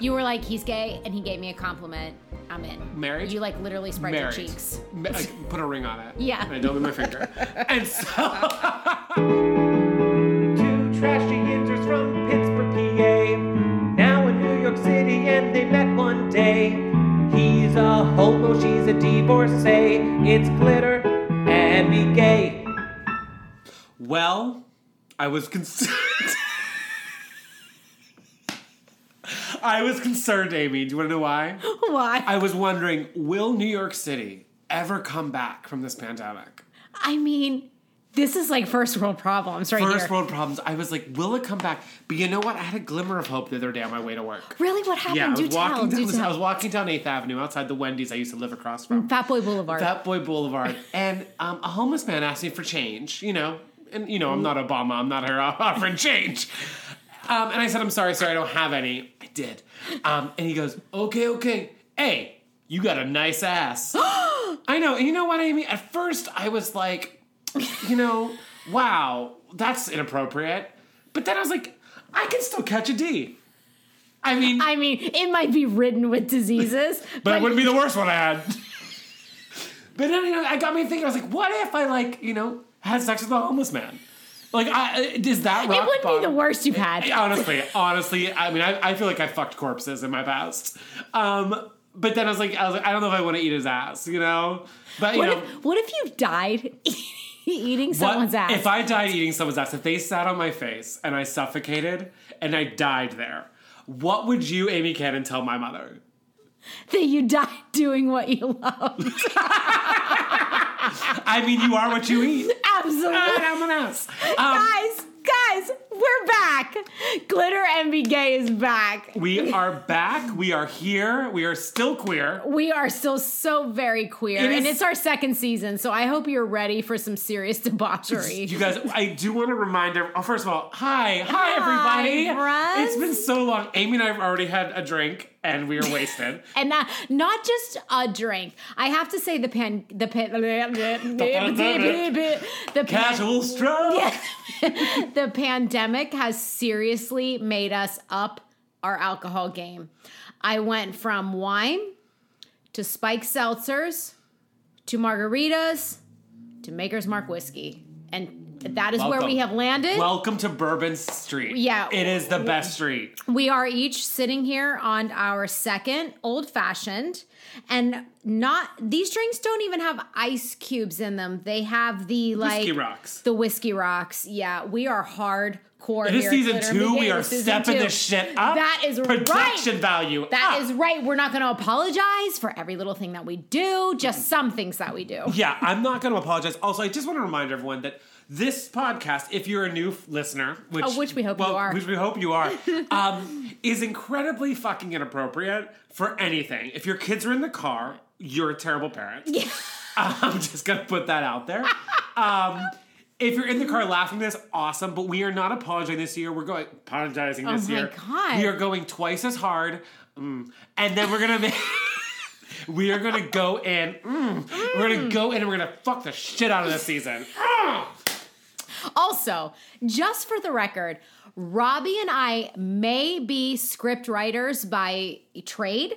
You were like, he's gay, and he gave me a compliment. I'm in. Married? You like literally spread your cheeks. I put a ring on it. Yeah. And I don't with my finger. And so... Two trashy hipsters from Pittsburgh, PA. Now in New York City, and they met one day. He's a hobo, she's a divorcee. It's glitter and be gay. Well, I was concerned... I was concerned, Amy. Do you want to know why? Why? I was wondering, will New York City ever come back from this pandemic? I mean, this is like first world problems right here. First world problems. I was like, will it come back? But you know what? I had a glimmer of hope the other day on my way to work. Really? What happened? Yeah, I was walking down 8th Avenue outside the Wendy's I used to live across from. Fat Boy Boulevard. And a homeless man asked me for change, you know. And, you know, I'm not Obama. I'm not here offering change. And I said, I'm sorry, I don't have any. I did. And he goes, okay. Hey, you got a nice ass. I know. And you know what, Amy? At first, I was like, you know, wow, that's inappropriate. But then I was like, I can still catch a D. I mean, it might be ridden with diseases. but it wouldn't be the worst one I had. But then, you know, I got me thinking. I was like, what if I, like, you know, had sex with a homeless man? Like, is that rock It wouldn't bottom? Be the worst you've had. Honestly, I mean, I feel like I fucked corpses in my past. But then I was like, I don't know if I want to eat his ass, you know? But, what if you died eating someone's ass? If I died eating someone's ass, if they sat on my face and I suffocated and I died there, what would you, Amy Cannon, tell my mother? That you died doing what you loved. I mean, you are what you eat. Absolutely. I'm an ass. Guys, we're back. Glitter and Be Gay is back. We are back. We are here. We are still queer. We are still so very queer. And it's our second season, so I hope you're ready for some serious debauchery. You guys, I do want to remind everyone. Oh, first of all, hi everybody. Friends. It's been so long. Amy and I have already had a drink. And we are wasted. And not just a drink. I have to say the pandemic has seriously made us up our alcohol game. I went from wine to spiked seltzers to margaritas to Maker's Mark whiskey. And that is where we have landed. Welcome to Bourbon Street. Yeah. It is the best street. We are each sitting here on our second Old Fashioned. And these drinks don't even have ice cubes in them. They have the whiskey rocks. Yeah. We are hardcore. It is season two. We are stepping this shit up. That is right. Production value. That is right. We're not going to apologize for every little thing that we do. Just some things that we do. Yeah. I'm not going to apologize. Also, I just want to remind everyone that this podcast, if you're a new listener, which we hope you are, is incredibly fucking inappropriate for anything. If your kids are in the car, you're a terrible parent. Yeah. I'm just going to put that out there. If you're in the car laughing at this, awesome. But we are not apologizing this year. We're going apologizing this year. Oh, my God. We are going twice as hard. And then we're going to make... We are going to go in. We're going to go in and we're going to fuck the shit out of this season. Also, just for the record, Robbie and I may be script writers by trade,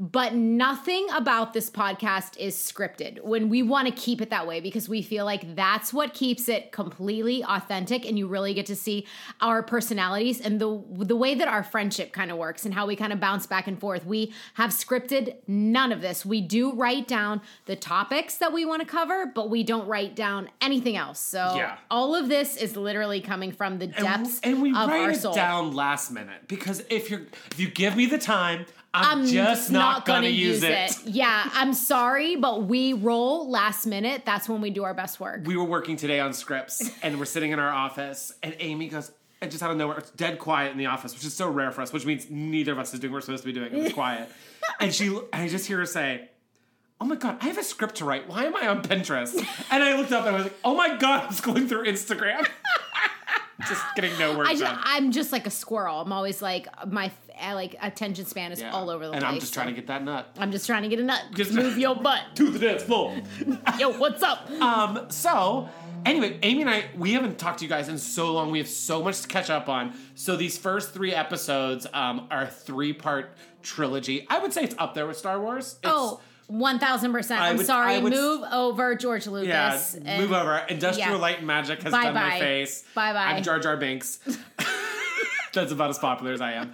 but nothing about this podcast is scripted. When we want to keep it that way because we feel like that's what keeps it completely authentic and you really get to see our personalities and the way that our friendship kind of works and how we kind of bounce back and forth. We have scripted none of this. We do write down the topics that we want to cover, but we don't write down anything else. So all of this is literally coming from the depths of our soul. And we write it down last minute because if you give me the time... I'm just not going to use it. Yeah, I'm sorry, but we roll last minute. That's when we do our best work. We were working today on scripts, and we're sitting in our office, and Amy goes, and just out of nowhere, it's dead quiet in the office, which is so rare for us, which means neither of us is doing what we're supposed to be doing. It's quiet. And I just hear her say, oh my God, I have a script to write. Why am I on Pinterest? And I looked up, and I was like, oh my God, I was going through Instagram. Just getting no work done. I'm just like a squirrel. I'm always like, attention span is all over the place. And I'm just trying to get that nut. I'm just trying to get a nut. Just move your butt. To the dance floor. Yo, what's up? So, Anyway, Amy and I, we haven't talked to you guys in so long. We have so much to catch up on. So these first three episodes are a three-part trilogy. I would say it's up there with Star Wars. It's, 1,000%. I'm sorry. Move over, George Lucas. Yeah, and, move over. Industrial Light and Magic has done my face. Bye-bye. I'm Jar Jar Binks. That's about as popular as I am.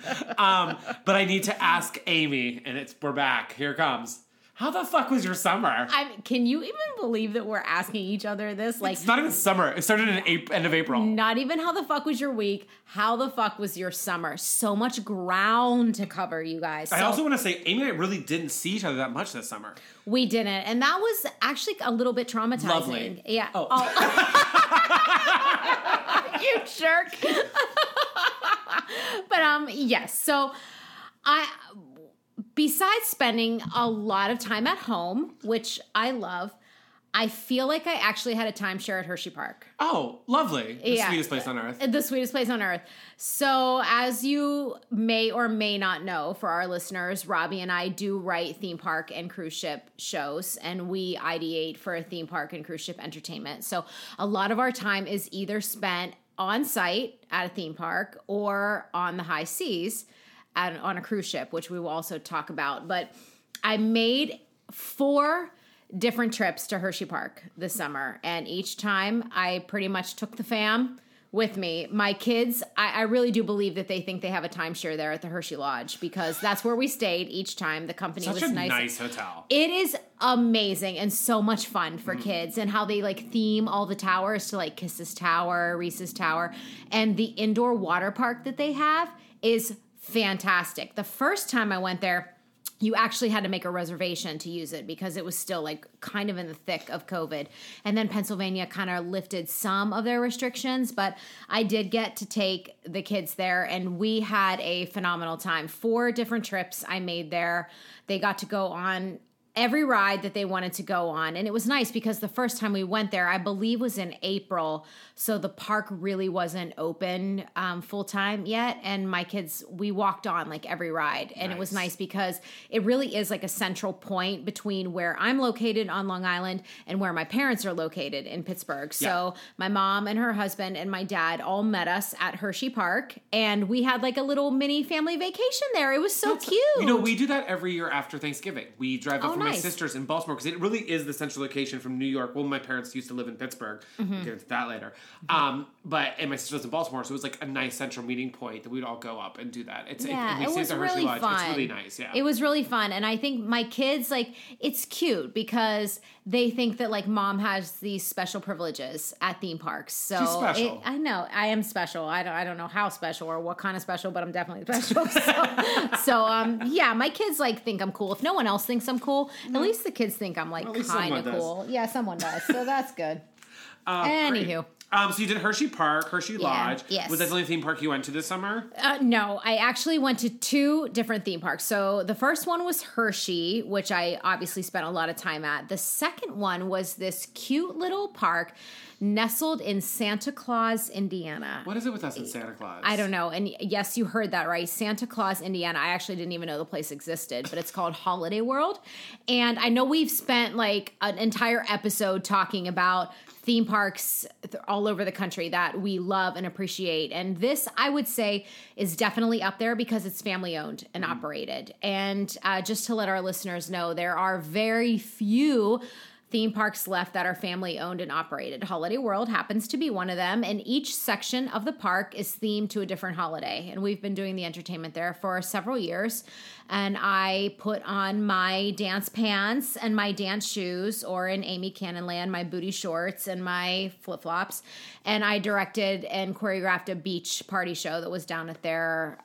But I need to ask Amy, and we're back. Here it comes. How the fuck was your summer? Can you even believe that we're asking each other this? Like, it's not even summer. It started in end of April. Not even how the fuck was your week. How the fuck was your summer? So much ground to cover, you guys. I also want to say, Amy and I really didn't see each other that much this summer. We didn't. And that was actually a little bit traumatizing. Lovely. Yeah. Oh. You jerk. But yes. So besides spending a lot of time at home, which I love, I feel like I actually had a timeshare at Hershey Park. Oh, lovely. The sweetest place on earth. The sweetest place on earth. So as you may or may not know, for our listeners, Robbie and I do write theme park and cruise ship shows, and we ideate for theme park and cruise ship entertainment. So a lot of our time is either spent on site at a theme park or on the high seas on a cruise ship, which we will also talk about. But I made 4 different trips to Hershey Park this summer, and each time I pretty much took the fam with me. My kids, I really do believe that they think they have a timeshare there at the Hershey Lodge, because that's where we stayed each time. The company was nice. Nice hotel. It is amazing and so much fun for kids, and how they like theme all the towers to like Kiss's Tower, Reese's Tower, and the indoor water park that they have is fantastic. The first time I went there, you actually had to make a reservation to use it because it was still like kind of in the thick of COVID. And then Pennsylvania kind of lifted some of their restrictions, but I did get to take the kids there, and we had a phenomenal time. 4 different trips I made there. They got to go on every ride that they wanted to go on. And it was nice because the first time we went there, I believe was in April. So the park really wasn't open full time yet. And my kids, we walked on like every ride. And It was nice because it really is like a central point between where I'm located on Long Island and where my parents are located in Pittsburgh. So my mom and her husband and my dad all met us at Hershey Park. And we had like a little mini family vacation there. It was so cute. You know, we do that every year after Thanksgiving. We drive up my sisters in Baltimore, because it really is the central location from New York. Well, my parents used to live in Pittsburgh. We'll get into that later. And my sister lives in Baltimore, so it was like a nice central meeting point that we'd all go up and do that. It was really fun. It's really nice, It was really fun, and I think my kids, like, it's cute because they think that, like, mom has these special privileges at theme parks. So she's special. I know. I am special. I don't know how special or what kind of special, but I'm definitely special. So my kids, like, think I'm cool. If no one else thinks I'm cool, at least the kids think I'm, like, kind of cool. Does. Yeah, someone does. So that's good. Anywho. Great. So you did Hershey Park, Hershey Lodge. Yes. Was that the only theme park you went to this summer? No, I actually went to 2 different theme parks. So the first one was Hershey, which I obviously spent a lot of time at. The second one was this cute little park nestled in Santa Claus, Indiana. What is it with us in Santa Claus? I don't know. And yes, you heard that right. Santa Claus, Indiana. I actually didn't even know the place existed, but it's called Holiday World. And I know we've spent like an entire episode talking about theme parks all over the country that we love and appreciate. And this, I would say, is definitely up there because it's family owned and operated. And just to let our listeners know, there are very few theme parks left that are family owned and operated. Holiday World happens to be one of them, and each section of the park is themed to a different holiday. And we've been doing the entertainment there for several years, and I put on my dance pants and my dance shoes, or in Amy Cannonland, my booty shorts and my flip-flops, and I directed and choreographed a beach party show that was down at their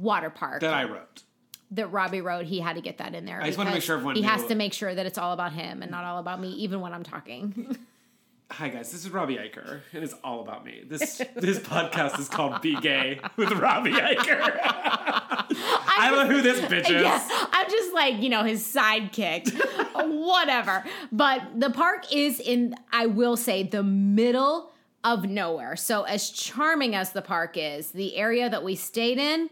water park. That I wrote. That Robbie wrote. He had to get that in there. I just want to make sure everyone has to make sure that it's all about him and not all about me, even when I'm talking. Hi guys, this is Robbie Iker, and it's all about me. This podcast is called Be Gay with Robbie Iker. I don't know who this bitch is. Yeah, I'm just like, his sidekick. Whatever. But the park is in, I will say, the middle of nowhere. So as charming as the park is, the area that we stayed in,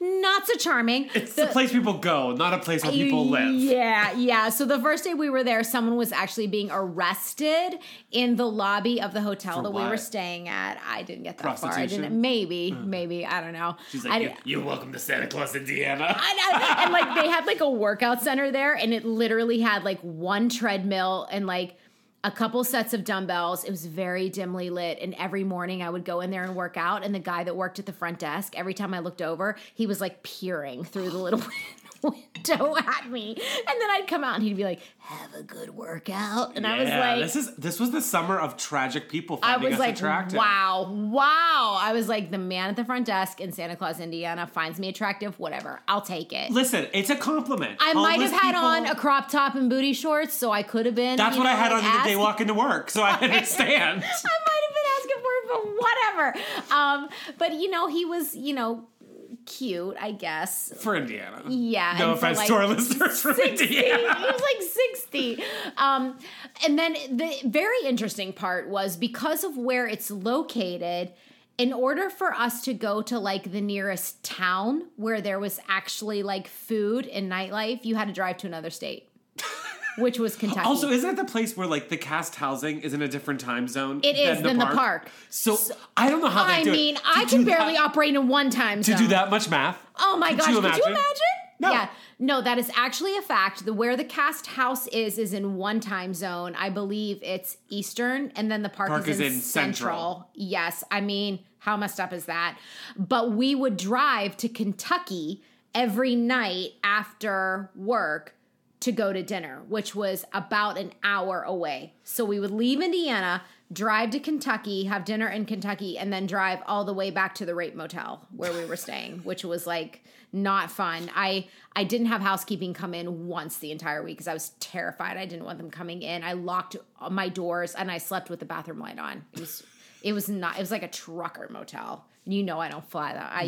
Not so charming. It's the place people go, not a place where people live. Yeah, yeah. So the first day we were there, someone was actually being arrested in the lobby of the hotel that we were staying at. I didn't get that far. I didn't. Maybe. I don't know. She's like, you're welcome to Santa Claus, Indiana. And like they had like a workout center there, and it literally had like one treadmill and like a couple sets of dumbbells. It was very dimly lit, and every morning I would go in there and work out, and the guy that worked at the front desk, every time I looked over, he was like peering through the little window at me. And then I'd come out and he'd be like, have a good workout. And I was like, this was the summer of tragic people finding us attractive. Wow. I was like, the man at the front desk in Santa Claus, Indiana finds me attractive. Whatever. I'll take it. Listen, it's a compliment. I might have had on a crop top and booty shorts, so I could have been. That's what I had on the day walking to work, so I understand. I might have been asking for it, but whatever. But he was, cute, I guess. For Indiana. Yeah. No offense to our listeners from Indiana. He was like 60. And then the very interesting part was, because of where it's located, in order for us to go to like the nearest town where there was actually like food and nightlife, you had to drive to another state. Which was Kentucky. Also, isn't it the place where, like, the cast housing is in a different time zone? It is than the park. So I don't know how they do it. I mean, I can barely operate in one time zone. To do that much math. Oh, my gosh. Could you imagine? No. Yeah. No, that is actually a fact. Where the cast house is in one time zone. I believe it's Eastern, and then the park is in Central. Yes. I mean, how messed up is that? But we would drive to Kentucky every night after work to go to dinner, which was about an hour away. So we would leave Indiana, drive to Kentucky, have dinner in Kentucky, and then drive all the way back to the Rape Motel where we were staying, which was like not fun. I didn't have housekeeping come in once the entire week because I was terrified. I didn't want them coming in. I locked my doors and I slept with the bathroom light on. It was like a trucker motel. You know I don't fly that. I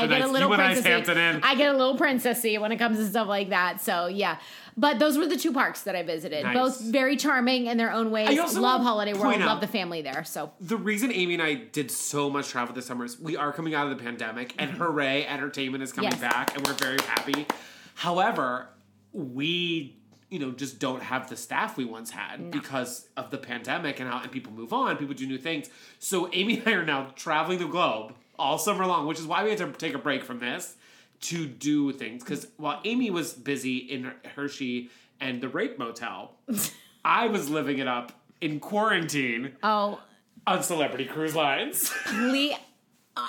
get a little princessy when it comes to stuff like that. So, yeah. But those were the two parks that I visited. Nice. Both very charming in their own ways. I also love Holiday World. Love the family there. So the reason Amy and I did so much travel this summer is we are coming out of the pandemic. And hooray, entertainment is coming back. And we're very happy. However, we just don't have the staff we once had because of the pandemic and people move on, people do new things. So Amy and I are now traveling the globe all summer long, which is why we had to take a break from this to do things. Because while Amy was busy in Hershey and the Rape Motel, I was living it up in quarantine on Celebrity Cruise Lines. Please,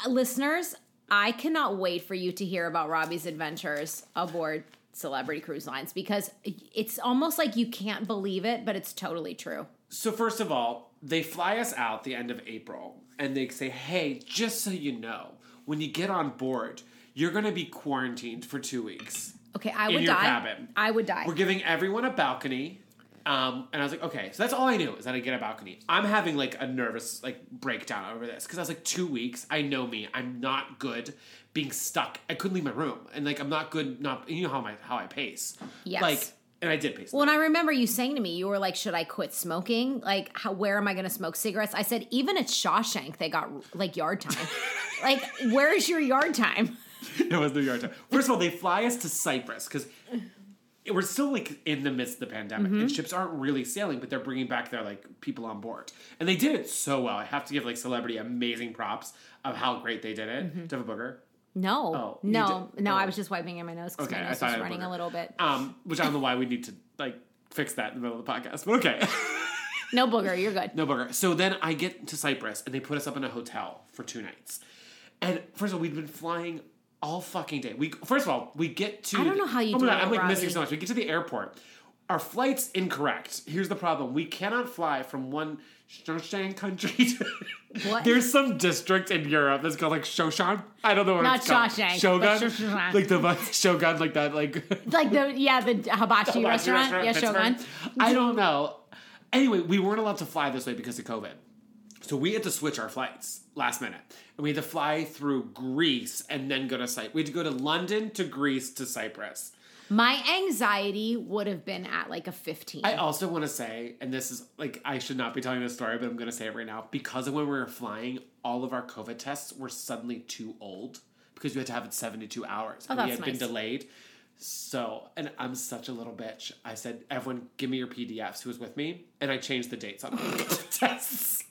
listeners, I cannot wait for you to hear about Robbie's adventures aboard Celebrity Cruise Lines, because it's almost like you can't believe it, but it's totally true. So first of all, they fly us out the end of April, and they say, hey, just so you know, when you get on board, you're going to be quarantined for 2 weeks. Okay, I would die. In your cabin. I would die. We're giving everyone a balcony. And I was like, okay, so that's all I knew, is that I get a balcony. I'm having like a nervous breakdown over this, because I was like, 2 weeks. I know me. I'm not good being stuck. I couldn't leave my room, and I'm not good. You know how I pace. Yes. And I did pace. Well, and I remember you saying to me, you were like, should I quit smoking? Where am I going to smoke cigarettes? I said, even at Shawshank, they got yard time. Where is your yard time? It was no yard time. First of all, they fly us to Cyprus because we're still in the midst of the pandemic, and ships aren't really sailing, but they're bringing back their people on board, and they did it so well. I have to give Celebrity amazing props of how great they did it. Do you have a booger? No, no. I was just wiping in my nose because my nose was running a little bit, which I don't know why we need to fix that in the middle of the podcast. But okay, no booger, you're good. No booger. So then I get to Cyprus, and they put us up in a hotel for 2 nights, and first of all, we'd been flying all fucking day. We get to... I don't know how you do it, I'm missing so much. We get to the airport. Our flight's incorrect. Here's the problem. We cannot fly from one Shoshan country to... What? There's some district in Europe that's called Shoshan. I don't know what it's called. Not Shawshank. Shogun. Shogun, that. The hibachi restaurant. Yeah, Shogun. I don't know. Anyway, we weren't allowed to fly this way because of COVID. So we had to switch our flights last minute. And we had to fly through Greece and then go to Cyprus. We had to go to London to Greece to Cyprus. My anxiety would have been at like a 15. I also want to say, and this is like, I should not be telling this story, but I'm going to say it right now. Because of when we were flying, all of our COVID tests were suddenly too old because you had to have it 72 hours. Oh, and we had been delayed. So, and I'm such a little bitch. I said, everyone, give me your PDFs who was with me. And I changed the dates on my tests.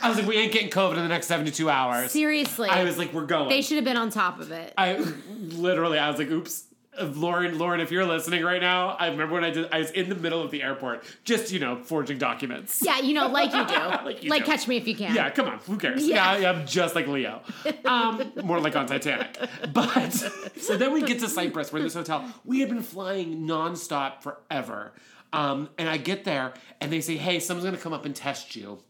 I was like, we ain't getting COVID in the next 72 hours. Seriously. I was like, we're going. They should have been on top of it. I was like, oops. Lauren, if you're listening right now, I remember when I was in the middle of the airport, just, forging documents. Yeah, like you do. like you do. Catch me if you can. Yeah, come on. Who cares? Yeah, I'm just like Leo. More like on Titanic. But, so then we get to Cyprus. We're in this hotel. We had been flying nonstop forever. And I get there, and they say, hey, someone's going to come up and test you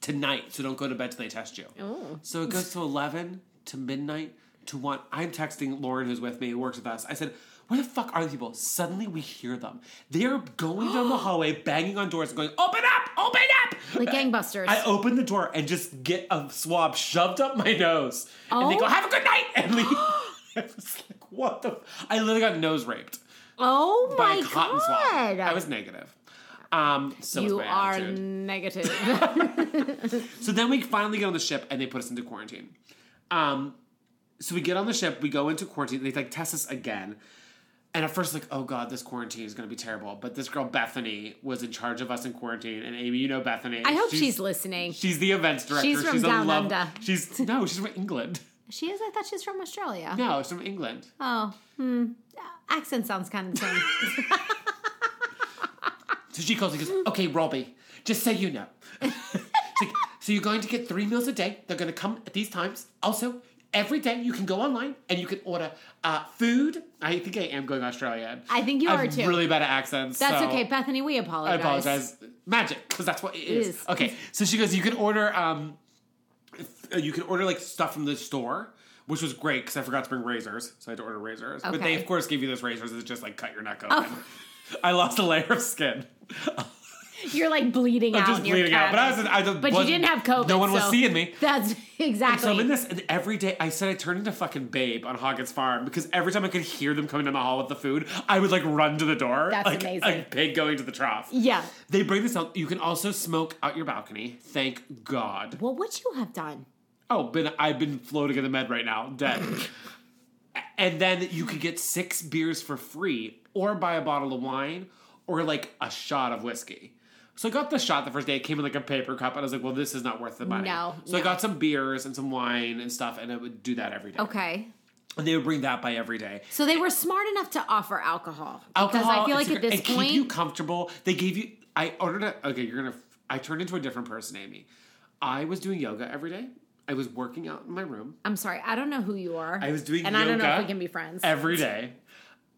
tonight, so don't go to bed till they test you. Oh. So it goes to 11 to midnight. I'm texting Lauren, who's with me, who works with us. I said, where the fuck are these people? Suddenly we hear them. They're going down the hallway, banging on doors and going, open up! Like gangbusters. I open the door and just get a swab shoved up my nose. Oh. And they go, have a good night! And leave. I was like, what the? I literally got nose raped. Oh my God. By a cotton swab. I was negative. So you are negative. So then we finally get on the ship and they put us into quarantine. So we get on the ship, we go into quarantine, they test us again. And at first, oh God, this quarantine is going to be terrible. But this girl, Bethany, was in charge of us in quarantine. And Amy, you know Bethany. I hope she's listening. She's the events director. She's from down under. No, she's from England. She is? I thought she's from Australia. No, she's from England. Oh, accent sounds kind of the same. So she calls and goes, okay, Robbie, just so you know. So you're going to get 3 meals a day. They're going to come at these times. Also, every day you can go online and you can order food. I think I am going Australian. I think you are too. I'm really bad at accents. That's okay, Bethany. We apologize. I apologize. Magic, because that's what it is. Okay, so she goes, you can order, stuff from the store, which was great because I forgot to bring razors, so I had to order razors. Okay. But they of course give you those razors that just cut your neck open. Oh. I lost a layer of skin. You're bleeding out. I'm just bleeding out. But you didn't have COVID. No one was seeing me. That's exactly. And so I'm in this, and every day I said I turned into fucking Babe on Hoggett's Farm because every time I could hear them coming down the hall with the food, I would run to the door. That's amazing. Like a pig going to the trough. Yeah. They bring this out. You can also smoke out your balcony. Thank God. What would you have done? Oh, I've been floating in the med right now, dead. And then you could get 6 beers for free, or buy a bottle of wine, or a shot of whiskey. So I got the shot the first day. It came in a paper cup. And I was like, well, this is not worth the money. No. So I got some beers and some wine and stuff. And I would do that every day. Okay. And they would bring that by every day. So they were smart enough to offer alcohol. Because I feel at this point. And keep you comfortable. They gave you. I ordered a. Okay, you're going to. I turned into a different person, Amy. I was doing yoga every day. I was working out in my room. I'm sorry. I don't know who you are. I was doing yoga. And I don't know if we can be friends. Every day.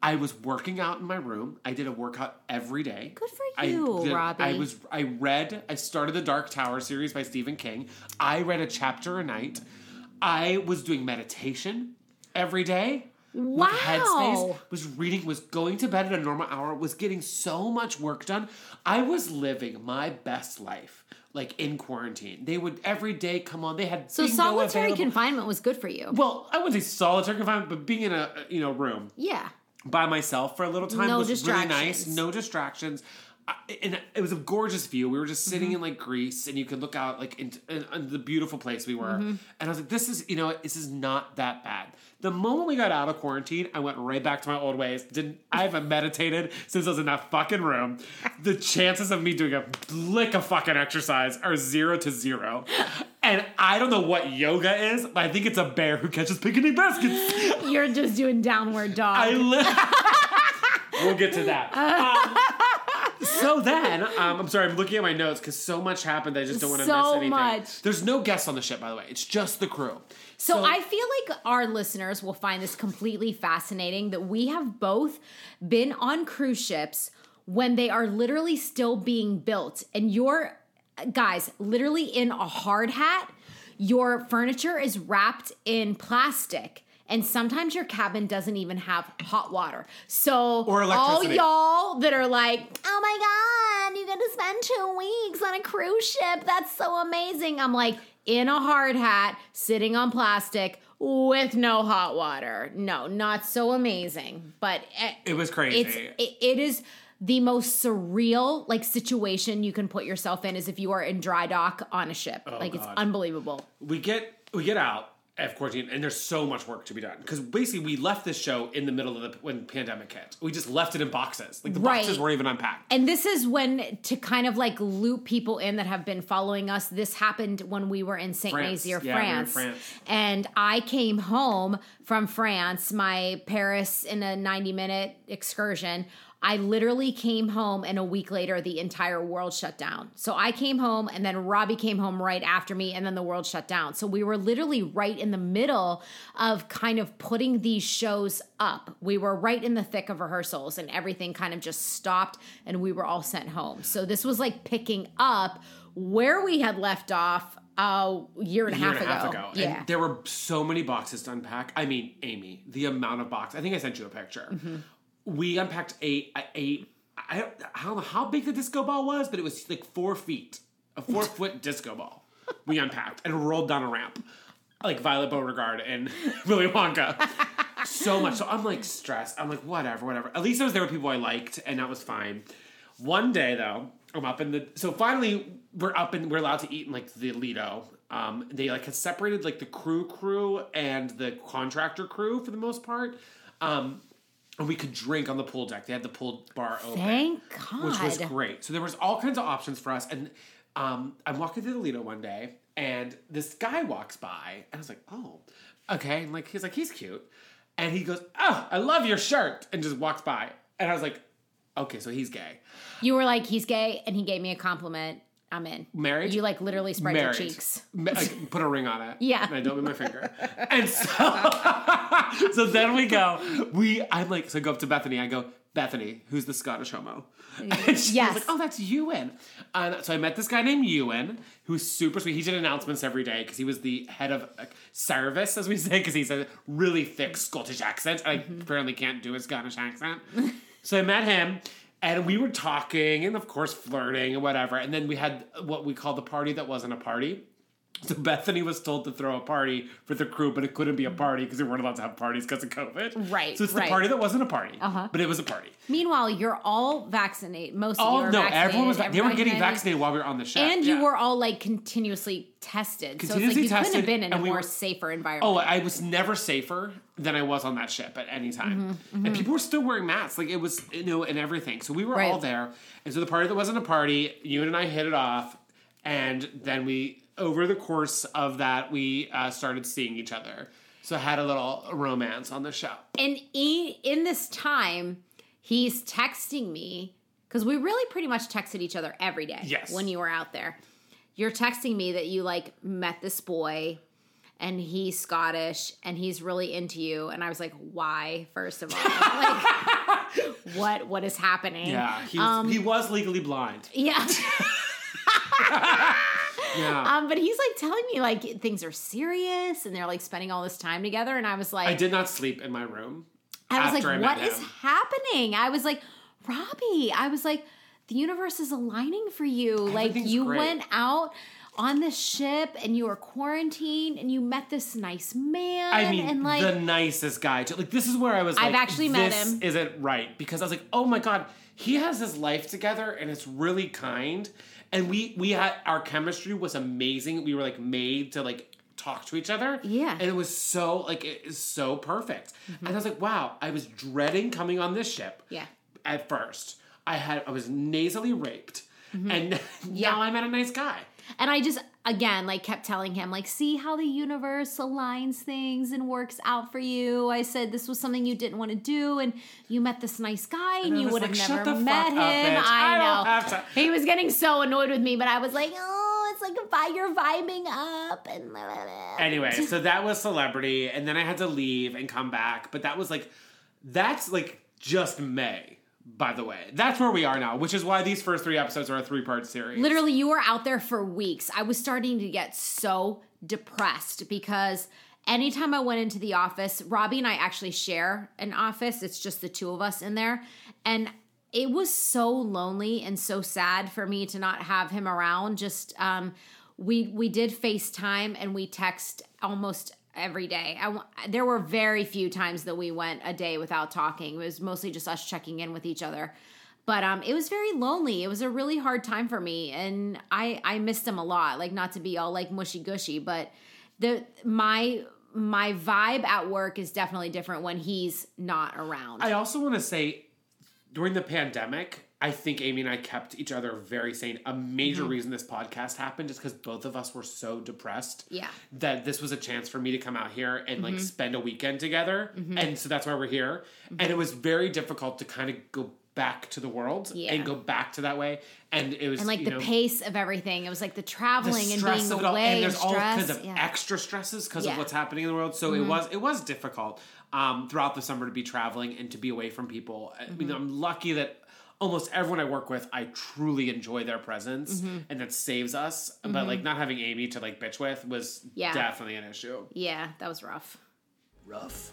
I was working out in my room. I did a workout every day. Good for you, Robbie. I started the Dark Tower series by Stephen King. I read a chapter a night. I was doing meditation every day. Wow. Headspace, was reading, was going to bed at a normal hour, was getting so much work done. I was living my best life. In quarantine. They would every day come on. They had so solitary available. Confinement was good for you. Well, I wouldn't say solitary confinement, but being in a room. Yeah. By myself for a little time was really nice. No distractions. And it was a gorgeous view. We were just sitting in Greece and you could look out into the beautiful place we were. Mm-hmm. And I was like, this is not that bad. The moment we got out of quarantine, I went right back to my old ways. I haven't meditated since I was in that fucking room. The chances of me doing a lick of fucking exercise are 0 to 0. And I don't know what yoga is, but I think it's a bear who catches picnic baskets. You're just doing downward dog. We'll get to that. So then, I'm sorry, I'm looking at my notes because so much happened that I just don't want to miss anything. So much. There's no guests on the ship, by the way. It's just the crew. So I feel like our listeners will find this completely fascinating that we have both been on cruise ships when they are literally still being built. And you're, guys, literally in a hard hat. Your furniture is wrapped in plastic. And sometimes your cabin doesn't even have hot water. So all y'all that are like, oh my God, you get to spend 2 weeks on a cruise ship. That's so amazing. I'm like in a hard hat, sitting on plastic. with no hot water. No, not so amazing, but it was crazy. It is the most surreal situation you can put yourself in is if you are in dry dock on a ship. It's unbelievable. We get out of quarantine, and there's so much work to be done. Because basically, we left this show in the middle of when the pandemic hit. We just left it in boxes. The boxes weren't even unpacked. And this is when, to kind of loop people in that have been following us, this happened when we were in Saint-Nazaire, France. We were in France. And I came home from France, my Paris in a 90-minute excursion. I literally came home, and a week later, the entire world shut down. So I came home, and then Robbie came home right after me, and then the world shut down. So we were literally right in the middle of kind of putting these shows up. We were right in the thick of rehearsals, and everything kind of just stopped, and we were all sent home. So this was picking up where we had left off a year and a half ago. Yeah. And there were so many boxes to unpack. I mean, Amy, the amount of boxes. I think I sent you a picture. Mm-hmm. We unpacked I don't know how big the disco ball was, but it was 4 feet, a 4-foot disco ball we unpacked and rolled down a ramp like Violet Beauregard and Willy Wonka. So much. So I'm stressed. I'm whatever. At least I was there with people I liked, and that was fine. One day though, I'm up in the, so finally we're up and we're allowed to eat in the Lido. They had separated the crew and the contractor crew for the most part. And we could drink on the pool deck. They had the pool bar open. Thank God. Which was great. So there was all kinds of options for us. And I'm walking through the Lido one day, and this guy walks by. And I was oh, okay. And he's cute. And he goes, oh, I love your shirt. And just walks by. And I was okay, so he's gay. You were he's gay, and he gave me a compliment. I'm in. Married? You literally spread your cheeks. Put a ring on it. Yeah. And I don't with my finger. And so, so then we go. I go up to Bethany. I go, Bethany, who's the Scottish homo? And she was oh, that's Ewan. So I met this guy named Ewan, who's super sweet. He did announcements every day because he was the head of service, as we say, because he's a really thick Scottish accent. And I apparently can't do a Scottish accent. So I met him. And we were talking and, of course, flirting and whatever. And then we had what we call the party that wasn't a party. So Bethany was told to throw a party for the crew, but it couldn't be a party because we weren't allowed to have parties because of COVID. Right, so it's the party that wasn't a party, but it was a party. Meanwhile, you're all vaccinated. Most of you were vaccinated. No, everyone was vaccinated. They were getting vaccinated while we were on the ship. And you were all, continuously tested. Continuously so it's you couldn't have been in a more safer environment. Oh, I was never safer than I was on that ship at any time. And people were still wearing masks. It was, and everything. So we were all there. And so the party that wasn't a party, you and I hit it off. And then we... Over the course of that, we started seeing each other. So I had a little romance on the show. And in this time, he's texting me, because we really pretty much texted each other every day when you were out there. You're texting me that you, met this boy, and he's Scottish, and he's really into you. And I was why, first of all? What is happening? Yeah, he was legally blind. Yeah. Yeah. But he's telling me things are serious and they're spending all this time together, and I was I did not sleep in my room. I was what is happening? I was Robbie, I was the universe is aligning for you. You went out on the ship and you were quarantined and you met this nice man. I mean, and the nicest guy too. This is where I was I've actually met him. This isn't right, because I was oh my God, he has his life together and it's really kind. And we had, our chemistry was amazing. We were made to talk to each other. Yeah. And it was so it is so perfect. Mm-hmm. And I was wow, I was dreading coming on this ship. Yeah. At first. I was nasally raped. Mm-hmm. And now I met a nice guy. And I just, again, kept telling him, see how the universe aligns things and works out for you. I said, this was something you didn't want to do, and you met this nice guy, and you would have never met him. I know. He was getting so annoyed with me, but I was oh, it's you're vibing up. And blah, blah, blah. Anyway, so that was Celebrity, and then I had to leave and come back. But that was that's just May. By the way, that's where we are now, which is why these first 3 episodes are a 3-part series. Literally, you were out there for weeks. I was starting to get so depressed because anytime I went into the office, Robbie and I actually share an office. It's just the two of us in there. And it was so lonely and so sad for me to not have him around. Just we did FaceTime and we text almost every day. There were very few times that we went a day without talking. It was mostly just us checking in with each other. But it was very lonely. It was a really hard time for me, and I missed him a lot. Like, not to be all like mushy-gushy, but my vibe at work is definitely different when he's not around. I also want to say, during the pandemic, I think Amy and I kept each other very sane. A major reason this podcast happened is because both of us were so depressed that this was a chance for me to come out here and like spend a weekend together. Mm-hmm. And so that's why we're here. Mm-hmm. And it was very difficult to kind of go back to the world and go back to that way. And it was, and like the pace of everything. It was like the traveling the stress and being of it away. And there's all kinds of extra stresses because of what's happening in the world. So it was difficult throughout the summer to be traveling and to be away from people. I mean, I'm lucky that almost everyone I work with, I truly enjoy their presence and that saves us. But like not having Amy to like bitch with was definitely an issue. Yeah, that was rough. Rough.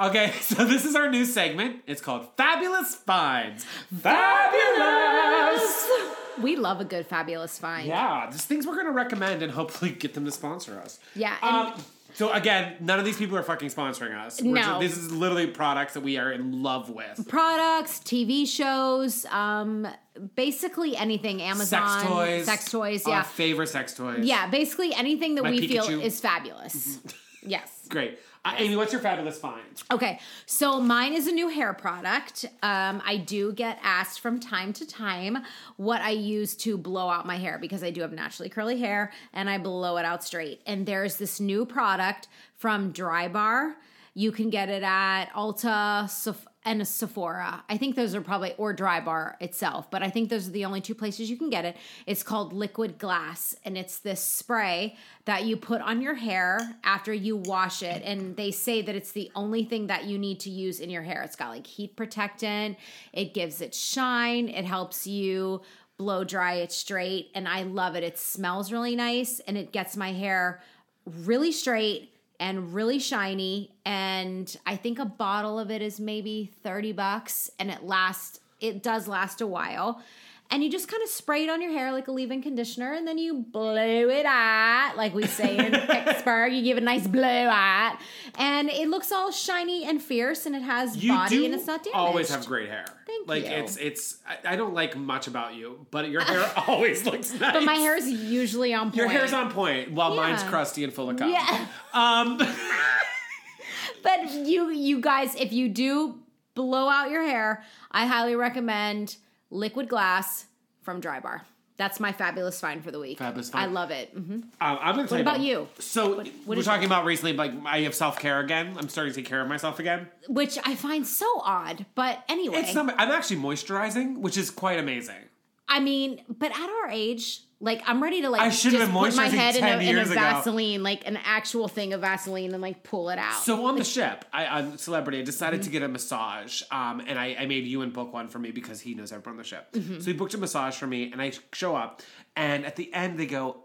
Okay, so this is our new segment. It's called Fabulous Finds. Fabulous! We love a good fabulous find. Yeah, there's things we're going to recommend and hopefully get them to sponsor us. Yeah. So again, none of these people are fucking sponsoring us. No. This is literally products that we are in love with. Products, TV shows, basically anything. Amazon. Sex toys. Sex toys, yeah. Our favorite sex toys. Yeah, basically anything that we feel is fabulous. Mm-hmm. Yes. Great. Amy, what's your fabulous find? Okay, so mine is a new hair product. I do get asked from time to time what I use to blow out my hair because I do have naturally curly hair and I blow it out straight. And there's this new product from Dry Bar. You can get it at Ulta and Sephora. I think those are probably, or Dry Bar itself, but I think those are the only two places you can get it. It's called Liquid Glass, and it's this spray that you put on your hair after you wash it, and they say that it's the only thing that you need to use in your hair. It's got like heat protectant, it gives it shine, it helps you blow dry it straight, and I love it. It smells really nice, and it gets my hair really straight and really shiny, and I think a bottle of it is maybe $30, and it does last a while. And you just kind of spray it on your hair like a leave-in conditioner, and then you blow it out, like we say in Pittsburgh. You give it a nice blow out, and it looks all shiny and fierce, and it has body, and it's not damaged. You always have great hair. Thank you. Like, it's I don't like much about you, but your hair always looks nice. But my hair is usually on point. Your hair's on point, while mine's crusty and full of cum. Yeah. But you guys, if you do blow out your hair, I highly recommend Liquid Glass from Dry Bar. That's my fabulous find for the week. Fabulous find. I love it. Mm-hmm. I'm gonna tell you. What about you? So what we're talking about recently, like I have self-care again. I'm starting to take care of myself again. Which I find so odd, but anyway. I'm actually moisturizing, which is quite amazing. I mean, but at our age, like I'm ready to like I should have been moisturizing my head 10 years in a Vaseline, ago. Like an actual thing of Vaseline, and like pull it out. So on the ship, on Celebrity, I decided to get a massage, and I made Ewan book one for me because he knows everyone on the ship. Mm-hmm. So he booked a massage for me, and I show up, and at the end they go,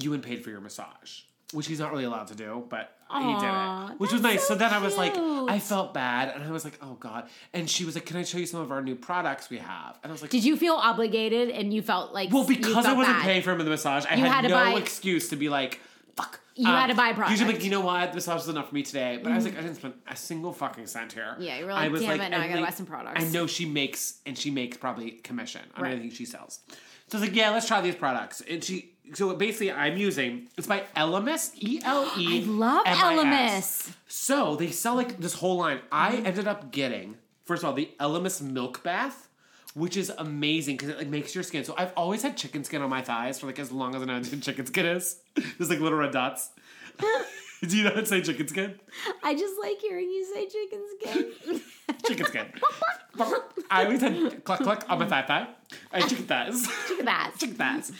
"Ewan paid for your massage," which he's not really allowed to do, but he did it, which was nice. So then I was like, I felt bad, and I was like, oh God. And she was like, can I show you some of our new products we have? And I was like, did you feel obligated? And you felt like, well, because I wasn't paying for him in the massage, I had no excuse to be like, fuck. You had to buy products. Usually, like, you know what? The massage is enough for me today. But I was like, I didn't spend a single fucking cent here. Yeah, you were like, damn it, now I gotta buy some products. I know she makes probably commission on anything she sells. So I was like, yeah, let's try these products. And she... So basically, I'm using, it's by Elemis, E-L-E-M-I-S. I love Elemis. So they sell like this whole line. I ended up getting, first of all, the Elemis Milk Bath, which is amazing because it like makes your skin. So I've always had chicken skin on my thighs for like as long as I know what chicken skin is. There's like little red dots. Do you know how to say chicken skin? I just like hearing you say chicken skin. Chicken skin. I always had cluck cluck on my thigh. I had chicken thighs. Chicken thighs. Chicken thighs.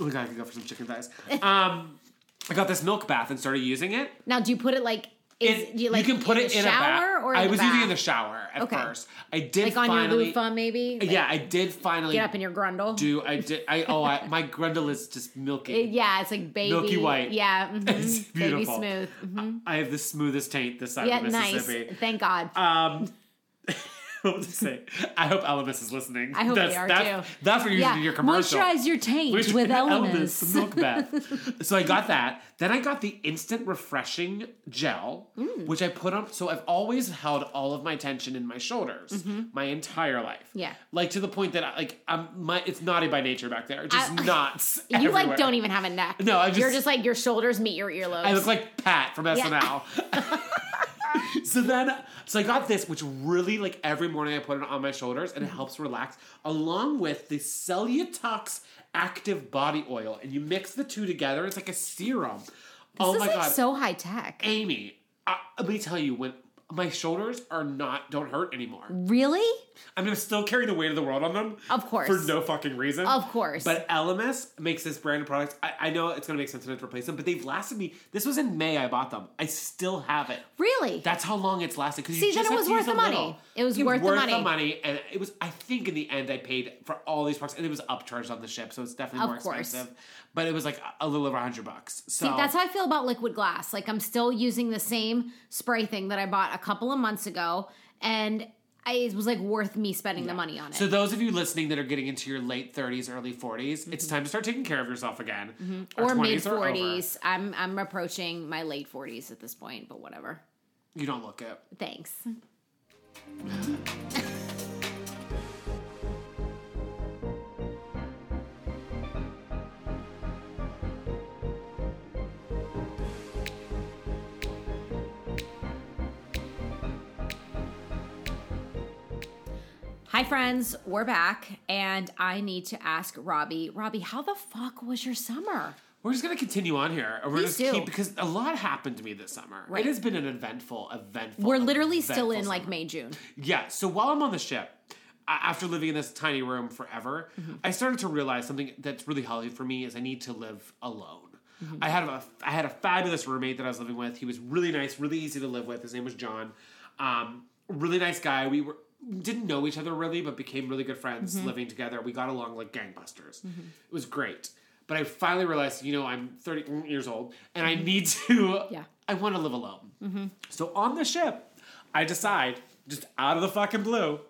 Oh my God, I could go for some chicken thighs. I got this milk bath and started using it. Now, do you put it like You can put it in a shower or in the bath? I was using it in the shower at first. I did on your loofah, maybe? I did finally. Get up in your grundle. My grundle is just milky. It's like baby. Milky white. Yeah. Mm-hmm. It's beautiful. Baby smooth. Mm-hmm. I have the smoothest taint this side of Mississippi. Nice. Thank God. What was I saying? I hope Elemis is listening. I hope they are too. That's what you're using in your commercial. Moisturize your taint with Elemis. Milk bath. So I got that. Then I got the instant refreshing gel, which I put on. So I've always held all of my tension in my shoulders my entire life. Yeah. Like to the point that it's naughty by nature back there. Just knots everywhere. You don't even have a neck. No, you're just like your shoulders meet your earlobes. I look like Pat from SNL. So I got this, which really, every morning I put it on my shoulders, and it helps relax, along with the Cellutox Active Body Oil. And you mix the two together. It's like a serum. Oh my God. This is so high tech. Amy, let me tell you, when my shoulders don't hurt anymore. Really? I mean, I'm still carrying the weight of the world on them. Of course. For no fucking reason. Of course. But Elemis makes this brand of products. I know it's going to make sense to replace them, but they've lasted me. This was in May I bought them. I still have it. Really? That's how long it's lasted. See, then it was worth the money. It was worth the money. And it was, I think in the end, I paid for all these products. And it was upcharged on the ship, so it's definitely more expensive. But it was a little over $100. So. See, that's how I feel about Liquid Glass. I'm still using the same spray thing that I bought a couple of months ago. And it was worth me spending the money on it. So those of you listening that are getting into your late 30s, early 40s, it's time to start taking care of yourself again. Mm-hmm. Or mid 40s. I'm approaching my late 40s at this point, but whatever. You don't look it. Thanks. Hi, friends. We're back, and I need to ask Robbie. Robbie, how the fuck was your summer? We're just going to continue on here. Because a lot happened to me this summer. Right. It has been an eventful We're literally still in, May, June. Yeah. So while I'm on the ship, after living in this tiny room forever, I started to realize something that's really healthy for me is I need to live alone. Mm-hmm. I had a fabulous roommate that I was living with. He was really nice, really easy to live with. His name was John. Really nice guy. Didn't know each other really, but became really good friends living together. We got along like gangbusters. Mm-hmm. It was great. But I finally realized, I'm 30 years old and I need to, I want to live alone. Mm-hmm. So on the ship, I decide, just out of the fucking blue,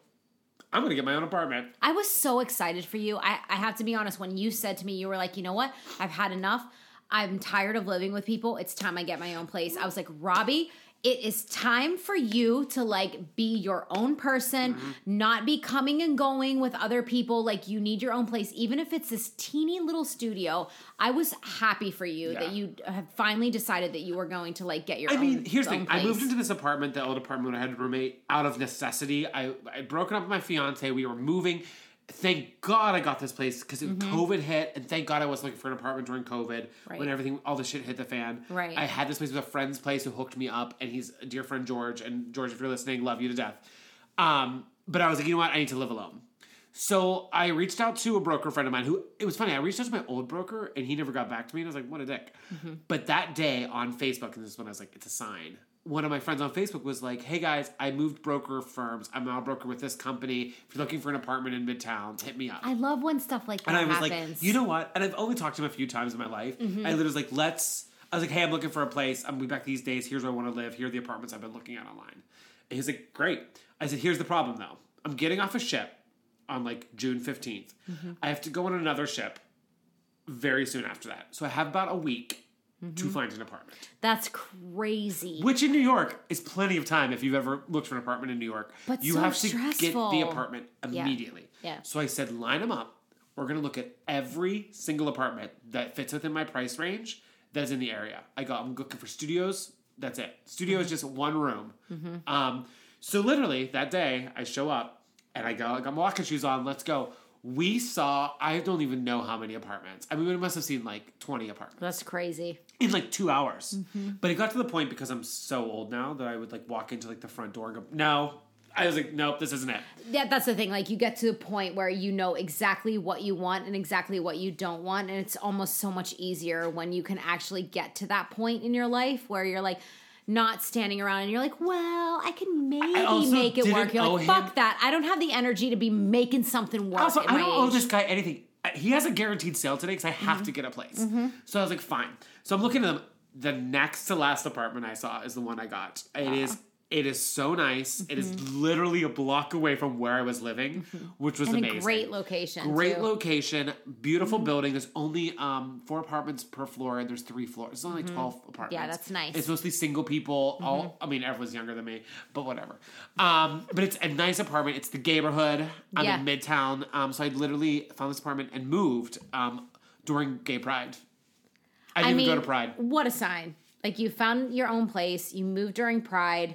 I'm going to get my own apartment. I was so excited for you. I have to be honest, when you said to me, you were like, you know what? I've had enough. I'm tired of living with people. It's time I get my own place. I was like, Robbie, it is time for you to, be your own person, not be coming and going with other people. You need your own place, even if it's this teeny little studio. I was happy for you that you have finally decided that you were going to, get your own place. I mean, here's the thing. I moved into this apartment, the old apartment when I had a roommate, out of necessity. I'd broken up with my fiancé. We were moving. Thank God I got this place because COVID hit, and thank God I wasn't looking for an apartment during COVID when all the shit hit the fan. Right. I had this place with a friend's place who hooked me up, and he's a dear friend, George. And George, if you're listening, love you to death. But I was like, you know what? I need to live alone. So I reached out to a broker friend of mine who, it was funny, I reached out to my old broker, and he never got back to me, and I was like, what a dick. Mm-hmm. But that day on Facebook, and this is when I was like, it's a sign. One of my friends on Facebook was like, hey guys, I moved broker firms. I'm now a broker with this company. If you're looking for an apartment in Midtown, hit me up. I love when stuff like that happens. And I was like, you know what? And I've only talked to him a few times in my life. Mm-hmm. I was like, hey, I'm looking for a place. I'm going back these days. Here's where I want to live. Here are the apartments I've been looking at online. And he was like, great. I said, here's the problem though. I'm getting off a ship on June 15th. Mm-hmm. I have to go on another ship very soon after that. So I have about a week to find an apartment. That's crazy. Which in New York is plenty of time if you've ever looked for an apartment in New York. But you have to get the apartment immediately. Yeah. So I said, line them up. We're going to look at every single apartment that fits within my price range that's in the area. I'm looking for studios. That's it. Studio is just one room. Mm-hmm. So literally that day I show up and I got my walking shoes on. Let's go. We saw, I don't even know how many apartments. I mean, we must have seen 20 apartments. That's crazy. In 2 hours. Mm-hmm. But it got to the point because I'm so old now that I would walk into the front door and go, no. I was like, nope, this isn't it. Yeah, that's the thing. You get to the point where you know exactly what you want and exactly what you don't want. And it's almost so much easier when you can actually get to that point in your life where you're like, not standing around and you're like, well, I can maybe make it work. You're like, fuck that. I don't have the energy to be making something work. Also, I don't owe this guy anything. He has a guaranteed sale today because I have to get a place. So I was like, fine. So I'm looking at them. The next to last apartment I saw is the one I got. It is so nice. It is literally a block away from where I was living, which was amazing. Great location. Great location. Beautiful building. There's only 4 apartments per floor, and there's 3 floors. It's only like 12 apartments. Yeah, that's nice. It's mostly single people. All I mean, everyone's younger than me, but whatever. But it's a nice apartment. It's the neighborhood. I'm in Midtown. So I literally found this apartment and moved during Gay Pride. I didn't even go to Pride. What a sign. Like, you found your own place. You moved during Pride.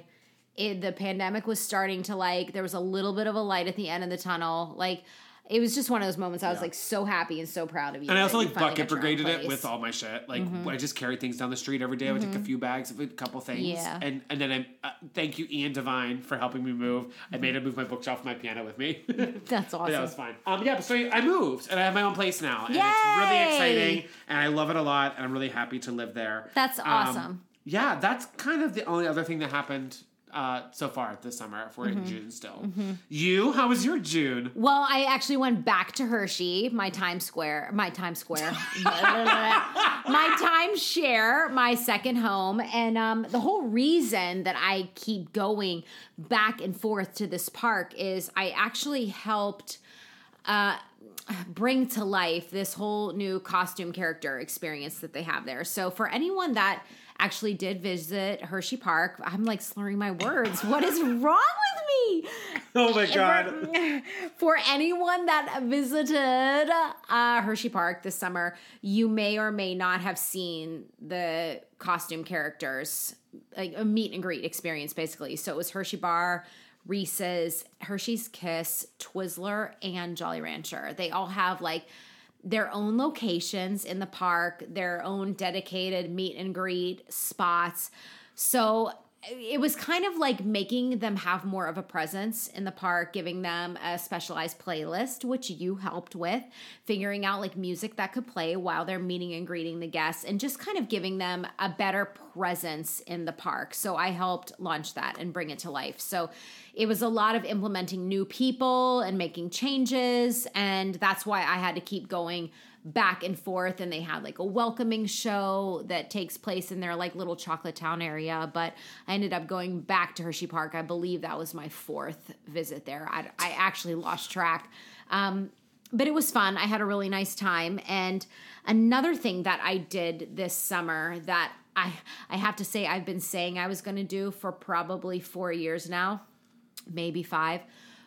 The pandemic was starting to, like, there was a little bit of a light at the end of the tunnel. Like, it was just one of those moments I was, like, so happy and so proud of you. And I also, like, bucket brigaded it with all my shit. Like, I just carried things down the street every day. I would take a few bags of a couple things. Yeah. And then I thank you, Ian Devine, for helping me move. I made him move my bookshelf and my piano with me. That's awesome. But that was fine. So I moved, and I have my own place now. And it's really exciting, and I love it a lot, and I'm really happy to live there. That's awesome. Yeah, that's kind of the only other thing that happened so far this summer, if we're in June still. You, how was your June? Well, I actually went back to Hershey, my Times Square, my timeshare, my second home. And the whole reason that I keep going back and forth to this park is I actually helped bring to life this whole new costume character experience that they have there. So for anyone that actually did visit Hershey Park. I'm like slurring my words. What is wrong with me? Oh my God. For anyone that visited Hershey Park this summer, you may or may not have seen the costume characters, like a meet and greet experience basically. So it was Hershey Bar, Reese's, Hershey's Kiss, Twizzler, and Jolly Rancher. They all have like their own locations in the park, their own dedicated meet and greet spots. So it was kind of like making them have more of a presence in the park, giving them a specialized playlist, which you helped with, figuring out like music that could play while they're meeting and greeting the guests, and just kind of giving them a better presence in the park. So I helped launch that and bring it to life. So it was a lot of implementing new people and making changes, and that's why I had to keep going back and forth. And they had like a welcoming show that takes place in their like little chocolate town area, but I ended up going back to Hershey Park. I believe that was my 4th visit there. I actually lost track. But it was fun. I had a really nice time. And another thing that I did this summer that I have to say I've been saying I was going to do for probably 4 years now, maybe 5,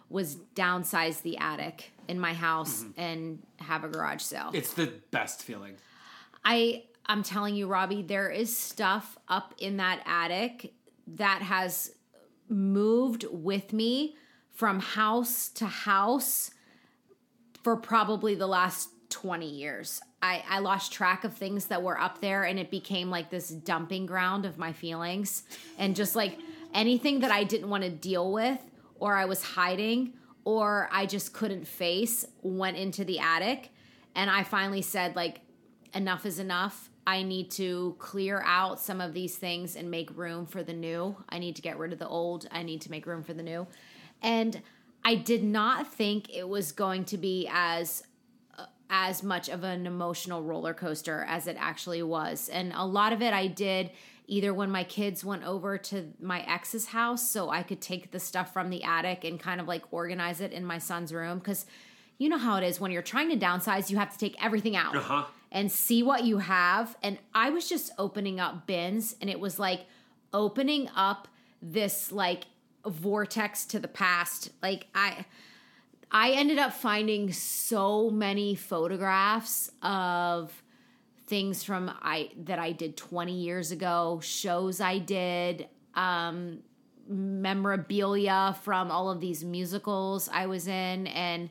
was downsize the attic in my house and have a garage sale. It's the best feeling. I'm telling you, Robbie, there is stuff up in that attic that has moved with me from house to house for probably the last 20 years. I lost track of things that were up there, and it became like this dumping ground of my feelings and just like anything that I didn't want to deal with, or I was hiding, or I just couldn't face, went into the attic. And I finally said, like, enough is enough. I need to clear out some of these things and make room for the new. I need to get rid of the old. I need to make room for the new. And I did not think it was going to be as much of an emotional roller coaster as it actually was. And a lot of it I did either when my kids went over to my ex's house so I could take the stuff from the attic and kind of like organize it in my son's room. Because you know how it is when you're trying to downsize, you have to take everything out and see what you have. And I was just opening up bins, and it was like opening up this like vortex to the past. Like I ended up finding so many photographs of things from that I did 20 years ago, shows I did, memorabilia from all of these musicals I was in, and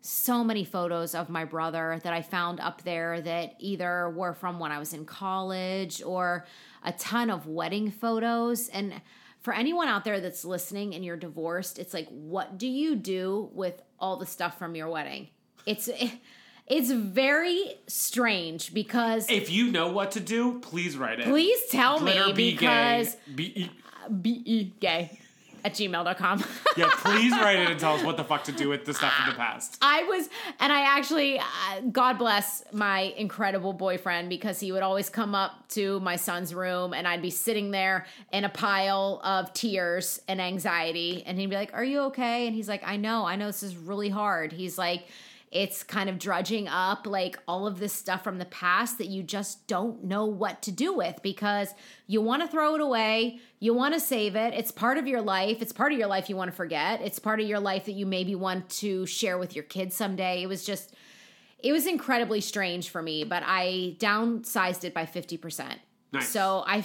so many photos of my brother that I found up there that either were from when I was in college, or a ton of wedding photos. And for anyone out there that's listening and you're divorced, it's like, what do you do with all the stuff from your wedding? It's It's very strange because... If you know what to do, please write it. Please tell me because... BE gay@gmail.com. Yeah, please write it and tell us what the fuck to do with the stuff in the past. I actually, God bless my incredible boyfriend, because he would always come up to my son's room and I'd be sitting there in a pile of tears and anxiety. And he'd be like, are you okay? And he's like, I know this is really hard. He's like... It's kind of drudging up like all of this stuff from the past that you just don't know what to do with because you want to throw it away. You want to save it. It's part of your life. It's part of your life you want to forget. It's part of your life that you maybe want to share with your kids someday. It was incredibly strange for me, but I downsized it by 50%. Nice. So I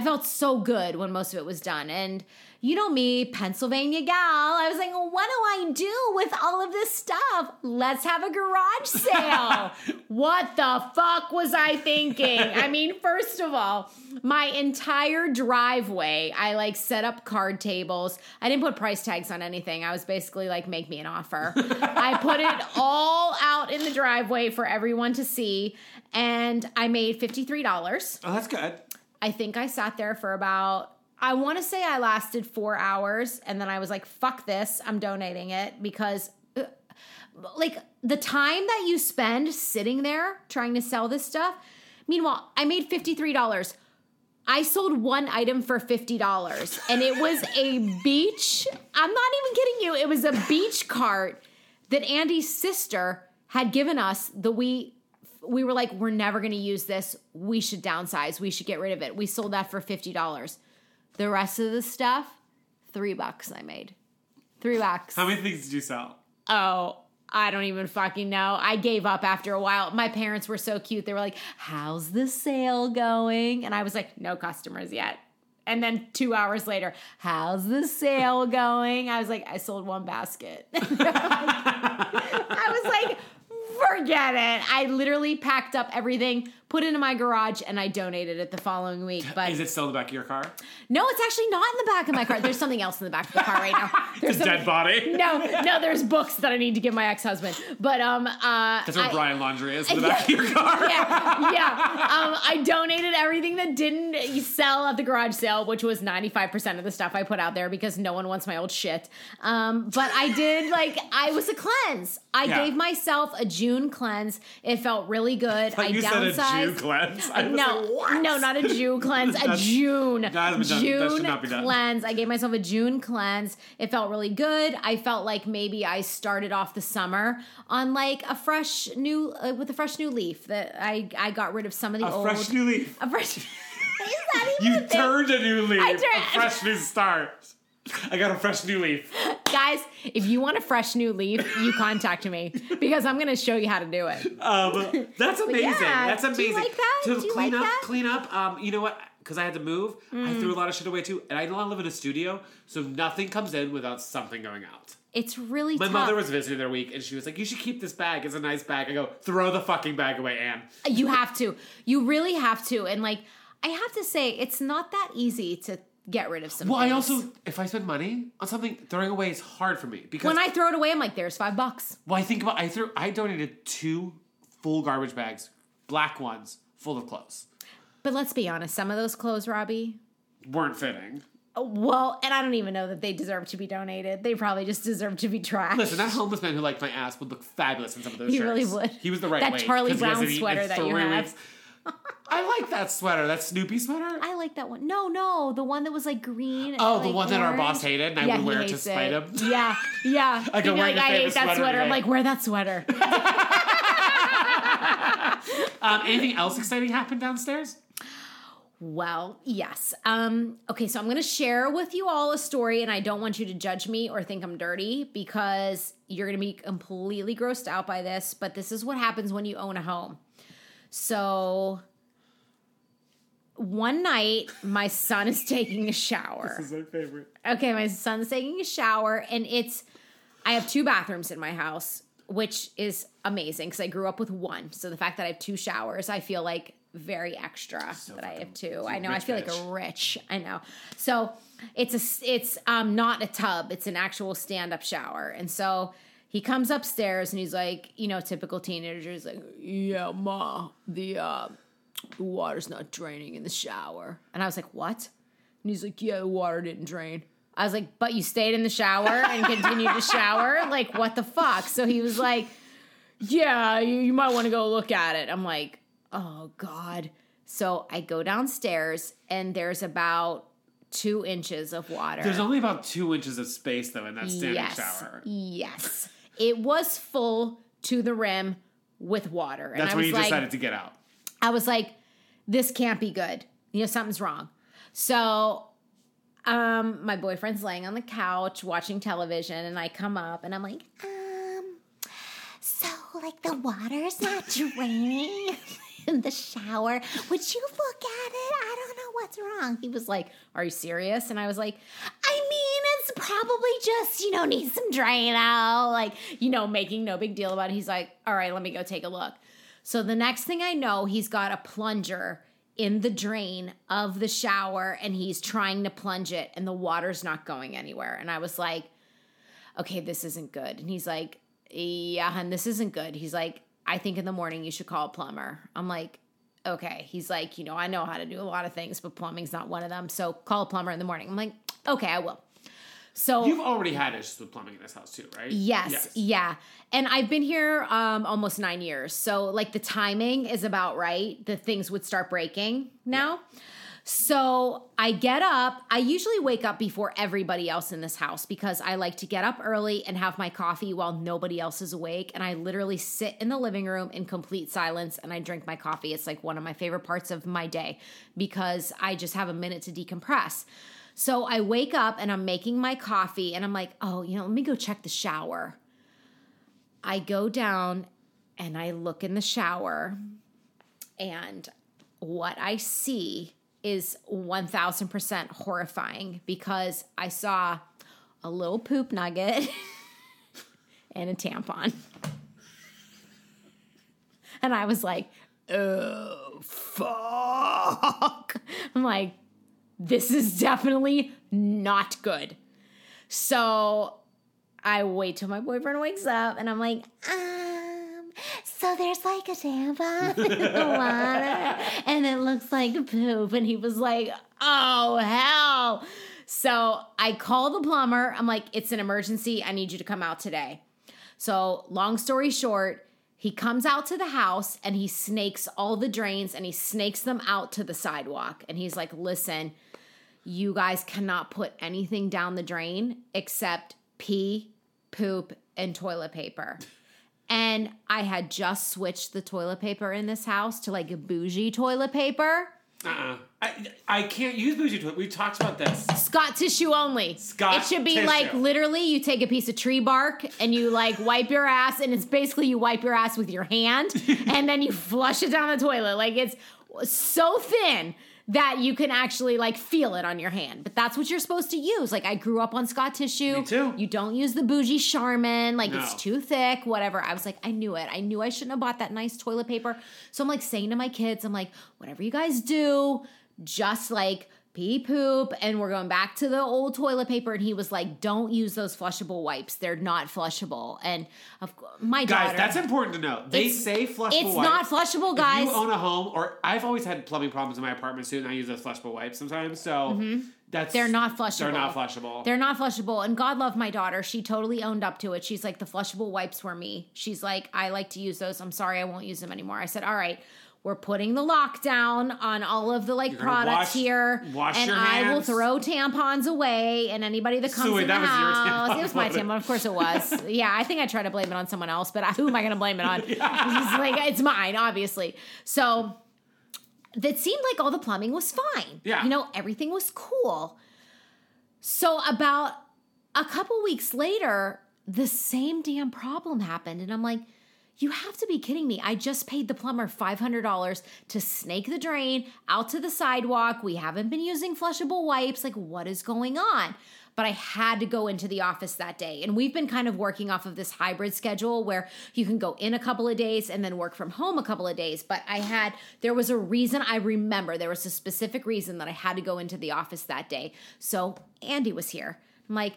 felt so good when most of it was done. And you know me, Pennsylvania gal, I was like, well, what do I do with all of this stuff? Let's have a garage sale. What the fuck was I thinking? I mean, first of all, my entire driveway, I like set up card tables. I didn't put price tags on anything. I was basically like, make me an offer. I put it all out in the driveway for everyone to see. And I made $53. Oh, that's good. I think I sat there for about, I want to say I lasted 4 hours. And then I was like, fuck this. I'm donating it because like the time that you spend sitting there trying to sell this stuff. Meanwhile, I made $53. I sold one item for $50 and it was a beach. I'm not even kidding you. It was a beach cart that Andy's sister had given us the week. We were like, we're never going to use this. We should downsize. We should get rid of it. We sold that for $50. The rest of the stuff, $3 I made. $3. How many things did you sell? Oh, I don't even fucking know. I gave up after a while. My parents were so cute. They were like, how's the sale going? And I was like, no customers yet. And then 2 hours later, how's the sale going? I was like, I sold one basket. I was like... Forget it. I literally packed up everything, put it in my garage, and I donated it the following week. But is it still in the back of your car? No, it's actually not in the back of my car. There's something else in the back of the car right now. There's a dead body? No, there's books that I need to give my ex-husband. But that's where Brian Laundrie is in the back of your car. Yeah. I donated everything that didn't sell at the garage sale, which was 95% of the stuff I put out there because no one wants my old shit. But I did I was a cleanse. I gave myself a June cleanse. It felt really good. I downsized. Said a Jew cleanse. No, not a Jew cleanse. A June cleanse. I gave myself a June cleanse. It felt really good. I felt like maybe I started off the summer on with a fresh new leaf that I got rid of some of the old. A fresh new leaf. A fresh. Is that even a thing? You turned a new leaf. A fresh new start. I got a fresh new leaf. Guys, if you want a fresh new leaf, you contact me because I'm going to show you how to do it. That's amazing. Yeah, that's amazing. Do you like that? Clean up. You know what? Because I had to move. I threw a lot of shit away too. And I don't live in a studio, so nothing comes in without something going out. It's really tough. My mother was visiting their week, and she was like, you should keep this bag. It's a nice bag. I go, throw the fucking bag away, Anne. You have to. You really have to. And I have to say, it's not that easy to get rid of some things. I also, if I spend money on something, throwing away is hard for me because when I throw it away, I'm like, there's $5. Well, I think about I donated 2 full garbage bags, black ones, full of clothes. But let's be honest, some of those clothes, Robbie, weren't fitting. Well, and I don't even know that they deserve to be donated. They probably just deserve to be trashed. Listen, that homeless man who liked my ass would look fabulous in some of those shirts. He really would. He was the right way. That Charlie Brown sweater that you have. I like that sweater. That Snoopy sweater? I like that one. No. The one that was green. And the one that our boss hated and I would wear it to spite him. Yeah. I go wear I hate that sweater. I'm like, wear that sweater. Anything else exciting happened downstairs? Well, yes. Okay, so I'm going to share with you all a story, and I don't want you to judge me or think I'm dirty because you're going to be completely grossed out by this, but this is what happens when you own a home. So one night, my son is taking a shower. This is my favorite. Okay, my son's taking a shower, and I have 2 bathrooms in my house, which is amazing because I grew up with one. So the fact that I have 2 showers, I feel very extra that I have 2. I know, I feel like a rich. I know. So it's not a tub. It's an actual stand-up shower. And so... He comes upstairs and he's like, you know, typical teenager. He's like, yeah, ma, the water's not draining in the shower. And I was like, what? And he's like, yeah, the water didn't drain. I was like, but you stayed in the shower and continued to shower? Like, what the fuck? So he was like, yeah, you might want to go look at it. I'm like, oh, God. So I go downstairs and there's about 2 inches of water. There's only about 2 inches of space, though, in that standing shower. Yes. It was full to the rim with water. That's when you decided to get out. I was like, this can't be good. You know, something's wrong. So my boyfriend's laying on the couch watching television, and I come up, and I'm like, so, like, the water's not draining in the shower. Would you look at it? I don't know what's wrong. He was like, are you serious? And I was like, I mean, it's probably just, you know, needs some drying out, like, you know, making no big deal about it. He's like, all right, let me go take a look. So the next thing I know, he's got a plunger in the drain of the shower, and he's trying to plunge it, and the water's not going anywhere. And I was like, okay, this isn't good. And he's like, yeah, hun, this isn't good. He's like, I think in the morning you should call a plumber. I'm like, okay. He's like, you know, I know how to do a lot of things, but plumbing's not one of them. So call a plumber in the morning. I'm like, okay, I will. So you've already had issues with plumbing in this house too, right? Yes. Yeah. And I've been here almost 9 years. So like the timing is about right. The things would start breaking now. Yeah. So I get up. I usually wake up before everybody else in this house because I like to get up early and have my coffee while nobody else is awake. And I literally sit in the living room in complete silence and I drink my coffee. It's like one of my favorite parts of my day because I just have a minute to decompress. So I wake up and I'm making my coffee and I'm like, oh, you know, let me go check the shower. I go down and I look in the shower and what I see is 1,000% horrifying because I saw a little poop nugget and a tampon. And I was like, oh, fuck. I'm like, this is definitely not good. So I wait till my boyfriend wakes up and I'm like, so there's like a tampon in the water and it looks like poop. And he was like, oh, hell. So I call the plumber. I'm like, it's an emergency. I need you to come out today. So long story short, he comes out to the house and he snakes all the drains and he snakes them out to the sidewalk. And he's like, listen, you guys cannot put anything down the drain except pee, poop, and toilet paper. And I had just switched the toilet paper in this house to like a bougie toilet paper. I can't use bougie toilet. We talked about this. Scott tissue only. Scott tissue. It should be tissue. Like literally you take a piece of tree bark and you like wipe your ass and it's basically you wipe your ass with your hand and then you flush it down the toilet. Like it's so thin that you can actually like feel it on your hand. But that's what you're supposed to use. Like I grew up on Scott tissue. Me too. You don't use the bougie Charmin. Like no. It's too thick, whatever. I was like, I knew it. I knew I shouldn't have bought that nice toilet paper. So I'm like saying to my kids, I'm like, whatever you guys do, just like pee poop. And we're going back to the old toilet paper. And he was like, don't use those flushable wipes. They're not flushable. And my daughter. Guys, that's important to know. They say flushable wipes. It's not flushable, guys. If you own a home, or I've always had plumbing problems in my apartment too, and I use those flushable wipes sometimes. So they're not flushable. And God love my daughter. She totally owned up to it. She's like, the flushable wipes were me. She's like, I like to use those. I'm sorry, I won't use them anymore. I said, all right. We're putting the lockdown on all of the like products here, and I will throw tampons away. And anybody that comes in the house, it was my tampon, of course it was. Yeah, I think I tried to blame it on someone else, but who am I going to blame it on? Yeah. Like it's mine, obviously. So that seemed like all the plumbing was fine. Yeah, you know, everything was cool. So about a couple weeks later, the same damn problem happened, and I'm like, you have to be kidding me. I just paid the plumber $500 to snake the drain out to the sidewalk. We haven't been using flushable wipes. Like, what is going on? But I had to go into the office that day. And we've been kind of working off of this hybrid schedule where you can go in a couple of days and then work from home a couple of days. But there was a reason I remember. There was a specific reason that I had to go into the office that day. So Andy was here. I'm like,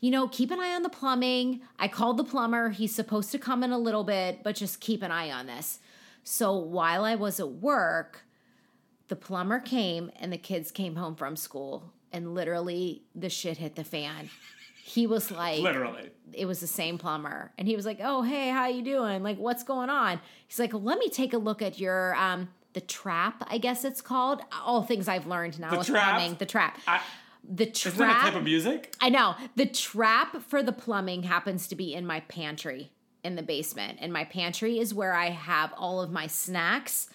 you know, keep an eye on the plumbing. I called the plumber. He's supposed to come in a little bit, but just keep an eye on this. So while I was at work, the plumber came and the kids came home from school, and literally the shit hit the fan. He was like, literally, it was the same plumber. And he was like, oh, hey, how you doing? Like, what's going on? He's like, let me take a look at your, the trap, I guess it's called. All things I've learned now with plumbing. The trap. The trap. Isn't that a type of music? I know. The trap for the plumbing happens to be in my pantry in the basement. And my pantry is where I have all of my snacks,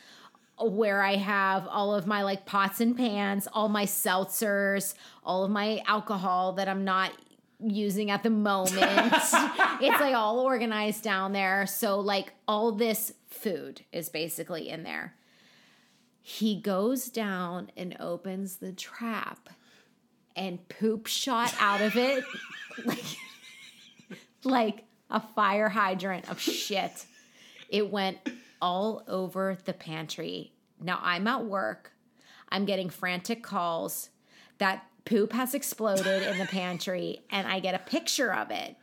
where I have all of my like pots and pans, all my seltzers, all of my alcohol that I'm not using at the moment. It's like all organized down there. So like all this food is basically in there. He goes down and opens the trap and poop shot out of it like a fire hydrant of shit. It went all over the pantry. Now I'm at work. I'm getting frantic calls that poop has exploded in the pantry, and I get a picture of it.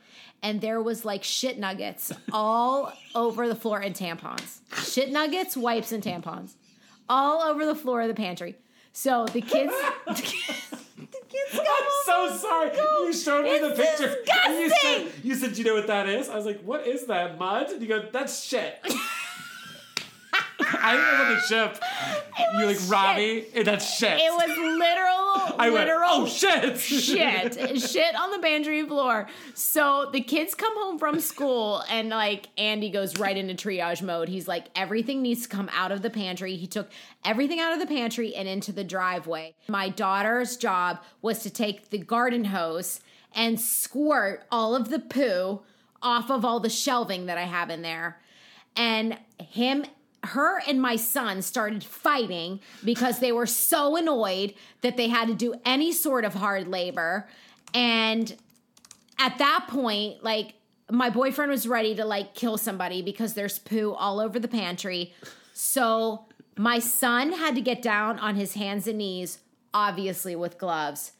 And there was like shit nuggets all over the floor and tampons. Shit nuggets, wipes, and tampons all over the floor of the pantry. So the kids... I'm so sorry. You showed me the picture. Disgusting. You said, you know what that is? I was like, what is that, mud? And you go, that's shit. I was on the ship. You're like, Robbie, that's shit. It was literal, oh, shit. Shit. Shit on the pantry floor. So the kids come home from school, and like Andy goes right into triage mode. He's like, everything needs to come out of the pantry. He took everything out of the pantry and into the driveway. My daughter's job was to take the garden hose and squirt all of the poo off of all the shelving that I have in there. And her and my son started fighting because they were so annoyed that they had to do any sort of hard labor. And at that point, like, my boyfriend was ready to, like, kill somebody because there's poo all over the pantry. So my son had to get down on his hands and knees, obviously with gloves,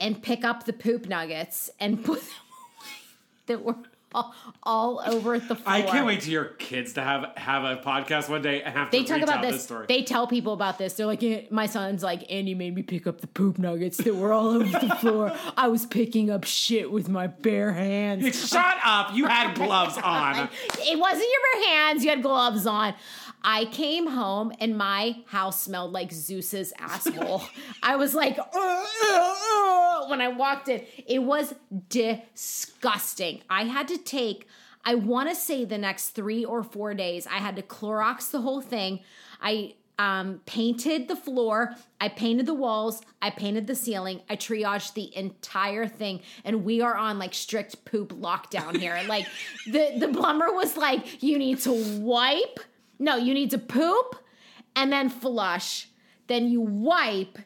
and pick up the poop nuggets and put them away that were... all over the floor. I can't wait to your kids to have a podcast one day and have they to talk about this story. They tell people about this. They're like, my son's like, Andy made me pick up the poop nuggets that were all over the floor. I was picking up shit with my bare hands. Like, shut up. You had gloves on. It wasn't your bare hands. You had gloves on. I came home and my house smelled like Zeus's asshole. I was like, when I walked in, it was disgusting. I had to take, I want to say the next 3 or 4 days, I had to Clorox the whole thing. I painted the floor. I painted the walls. I painted the ceiling. I triaged the entire thing. And we are on like strict poop lockdown here. Like the plumber was like, you need to wipe. No, you need to poop and then flush. Then you wipe,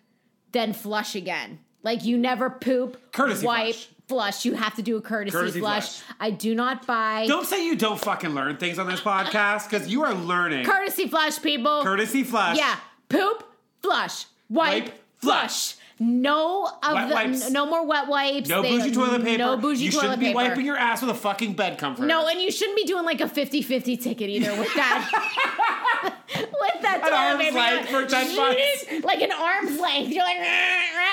then flush again. Like you never poop, courtesy wipe, flush. You have to do a courtesy flush. I do not buy. Don't say you don't fucking learn things on this podcast because you are learning. Courtesy flush, people. Courtesy flush. Yeah. Poop, flush, wipe flush. No of wet the wipes. No more wet wipes. No bougie toilet paper. No bougie toilet paper. You shouldn't be wiping your ass with a fucking bed comforter. No, and you shouldn't be doing like a 50/50 ticket either with that. With that toilet paper. An arm's length for $10. Like an arm's length. You're like,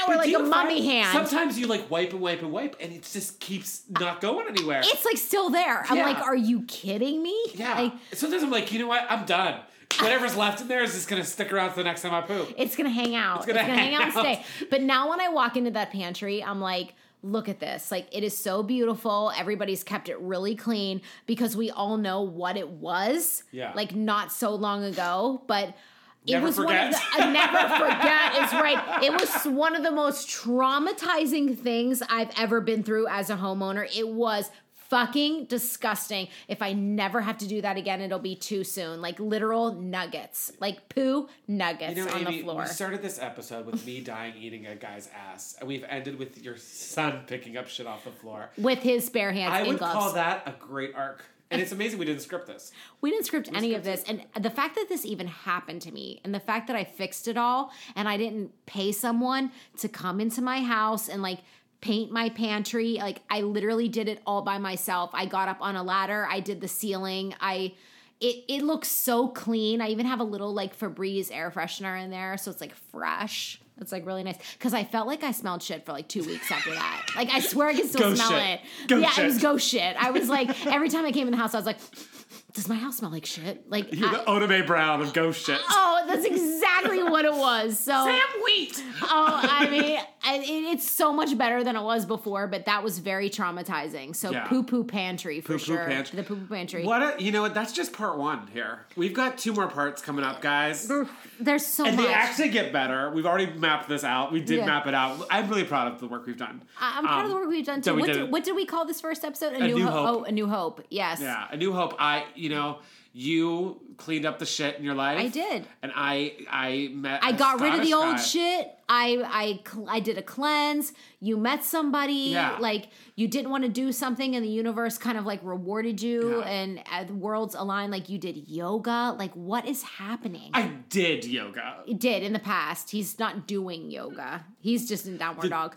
or like a mummy hand. Sometimes you like wipe, and it just keeps not going anywhere. It's like still there. I'm like, are you kidding me? Yeah. Like, sometimes I'm like, you know what? I'm done. Whatever's left in there is just going to stick around the next time I poop. It's going to hang out. It's going to hang out and stay. But now when I walk into that pantry, I'm like, look at this. Like, it is so beautiful. Everybody's kept it really clean because we all know what it was. Yeah. Like, not so long ago. But it never was forget. I never forget is right. It was one of the most traumatizing things I've ever been through as a homeowner. It was fucking disgusting. If I never have to do that again, it'll be too soon. Like literal nuggets. Like poo nuggets, you know, on Amy, the floor. We started this episode with me dying eating a guy's ass. And we've ended with your son picking up shit off the floor. With his spare hands and gloves. I would call that a great arc. And it's amazing we didn't script this. We didn't script any of this. And the fact that this even happened to me and the fact that I fixed it all and I didn't pay someone to come into my house and like paint my pantry. Like, I literally did it all by myself. I got up on a ladder. I did the ceiling. It looks so clean. I even have a little, like, Febreze air freshener in there, so it's, like, fresh. It's, like, really nice. Because I felt like I smelled shit for, like, 2 weeks after that. Like, I swear I can still smell it. It was ghost shit. I was, like, every time I came in the house, I was like, does my house smell like shit? Like, you're the Oda Brown of ghost shit. Oh, that's exactly what it was. So Sam Wheat! Oh, I mean, it's so much better than it was before, but that was very traumatizing. So yeah. Poo-poo pantry for poo-poo sure. Pantry. The poo-poo pantry. You know what? That's just part one here. We've got two more parts coming up, guys. There's so much. And they actually get better. We've already mapped this out. We did map it out. I'm really proud of the work we've done. I'm proud of the work we've done, too. What did we call this first episode? A New Hope. Oh, A New Hope. Yes. Yeah, A New Hope. You know, you cleaned up the shit in your life. I did. And I got rid of the old shit. I did a cleanse. You met somebody. Yeah. Like, you didn't want to do something, and the universe kind of, like, rewarded you. Yeah. And the worlds aligned. Like, you did yoga. Like, what is happening? I did yoga. He did in the past. He's not doing yoga. He's just in downward dog.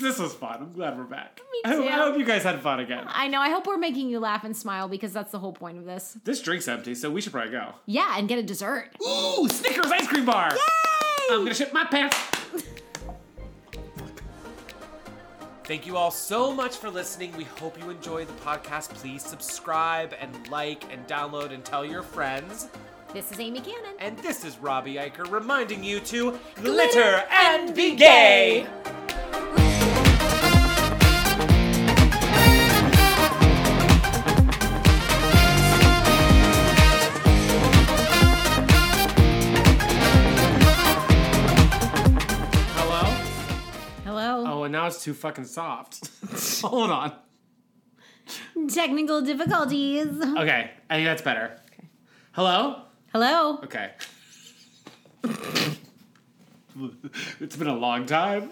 This was fun. I'm glad we're back. Me too. I hope you guys had fun again. I know. I hope we're making you laugh and smile, because that's the whole point of this. This drink's empty, so we should probably go. Yeah, and get a dessert. Ooh, Snickers ice cream bar. Yay! I'm going to shit my pants. Thank you all so much for listening. We hope you enjoyed the podcast. Please subscribe and like and download and tell your friends. This is Amy Cannon. And this is Robbie Iker reminding you to glitter and be gay. Now it's too fucking soft. Hold on. Technical difficulties. Okay. I think that's better. Okay. Hello? Okay. It's been a long time.